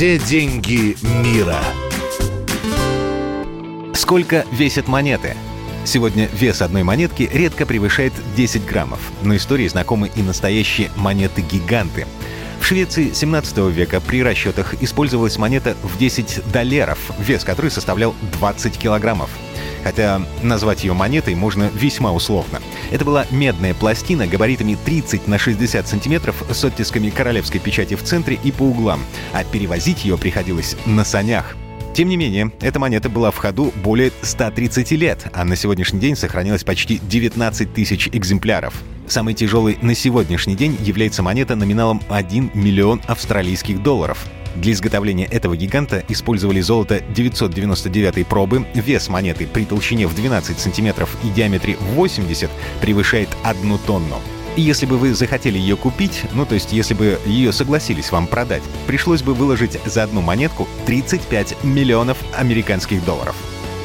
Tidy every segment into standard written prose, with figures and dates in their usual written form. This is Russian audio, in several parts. Все деньги мира. Сколько весят монеты? Сегодня вес одной монетки редко превышает 10 граммов, но истории знакомы и настоящие монеты-гиганты. В Швеции 17 века при расчетах использовалась монета в 10 долларов, вес которой составлял 20 килограммов. Хотя назвать ее монетой можно весьма условно. Это была медная пластина габаритами 30 на 60 сантиметров с оттисками королевской печати в центре и по углам, а перевозить ее приходилось на санях. Тем не менее, эта монета была в ходу более 130 лет, а на сегодняшний день сохранилось почти 19 тысяч экземпляров. Самой тяжелой на сегодняшний день является монета номиналом 1 миллион австралийских долларов. Для изготовления этого гиганта использовали золото 999 пробы. Вес монеты при толщине в 12 сантиметров и диаметре 80 превышает 1 тонну. И если бы вы захотели ее купить, то есть если бы ее согласились вам продать, пришлось бы выложить за одну монетку 35 миллионов американских долларов.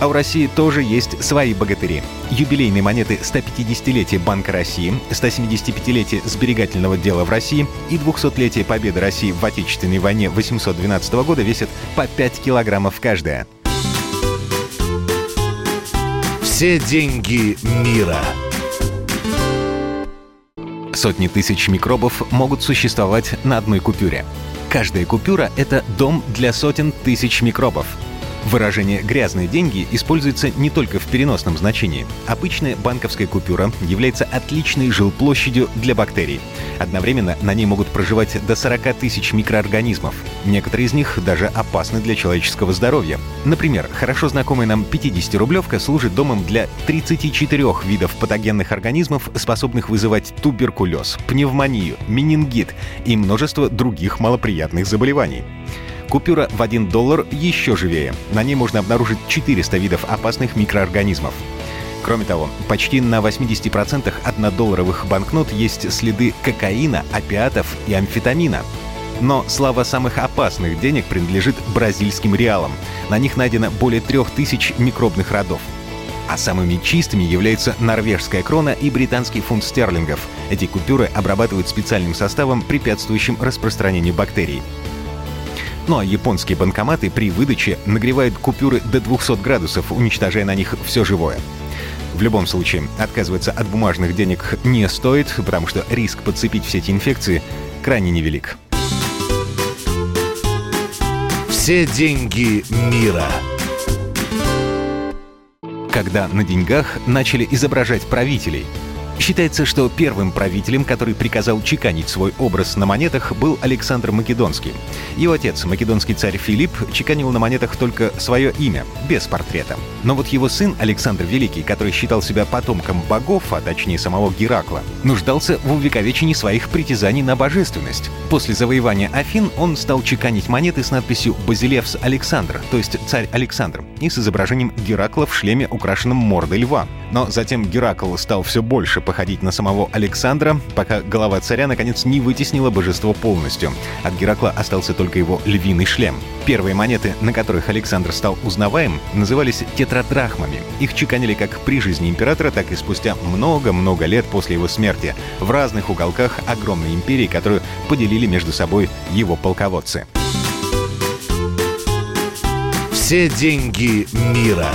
А у России тоже есть свои богатыри. Юбилейные монеты 150-летия Банка России, 175-летия сберегательного дела в России и 200-летия победы России в Отечественной войне 1812 года весят по 5 килограммов каждая. Все деньги мира. Сотни тысяч микробов могут существовать на одной купюре. Каждая купюра — это дом для сотен тысяч микробов. Выражение «грязные деньги» используется не только в переносном значении. Обычная банковская купюра является отличной жилплощадью для бактерий. Одновременно на ней могут проживать до 40 тысяч микроорганизмов. Некоторые из них даже опасны для человеческого здоровья. Например, хорошо знакомая нам 50-рублевка служит домом для 34 видов патогенных организмов, способных вызывать туберкулез, пневмонию, менингит и множество других малоприятных заболеваний. Купюра в $1 еще живее. На ней можно обнаружить 400 видов опасных микроорганизмов. Кроме того, почти на 80% $1 банкнот есть следы кокаина, опиатов и амфетамина. Но слава самых опасных денег принадлежит бразильским реалам. На них найдено более 3000 микробных родов. А самыми чистыми являются норвежская крона и британский фунт стерлингов. Эти купюры обрабатывают специальным составом, препятствующим распространению бактерий. Ну а японские банкоматы при выдаче нагревают купюры до 200 градусов, уничтожая на них все живое. В любом случае, отказываться от бумажных денег не стоит, потому что риск подцепить все эти инфекции крайне невелик. Все деньги мира. Когда на деньгах начали изображать правителей? Считается, что первым правителем, который приказал чеканить свой образ на монетах, был Александр Македонский. Его отец, македонский царь Филипп, чеканил на монетах только свое имя, без портрета. Но вот его сын Александр Великий, который считал себя потомком богов, а точнее самого Геракла, нуждался в увековечении своих притязаний на божественность. После завоевания Афин он стал чеканить монеты с надписью «Базилевс Александр», то есть «Царь Александр», и с изображением Геракла в шлеме, украшенном мордой льва. Но затем Геракл стал все больше походить на самого Александра, пока голова царя наконец не вытеснила божество полностью. От Геракла остался только его львиный шлем. Первые монеты, на которых Александр стал узнаваем, назывались тетрадрахмами. Их чеканили как при жизни императора, так и спустя много-много лет после его смерти в разных уголках огромной империи, которую поделили между собой его полководцы. Все деньги мира.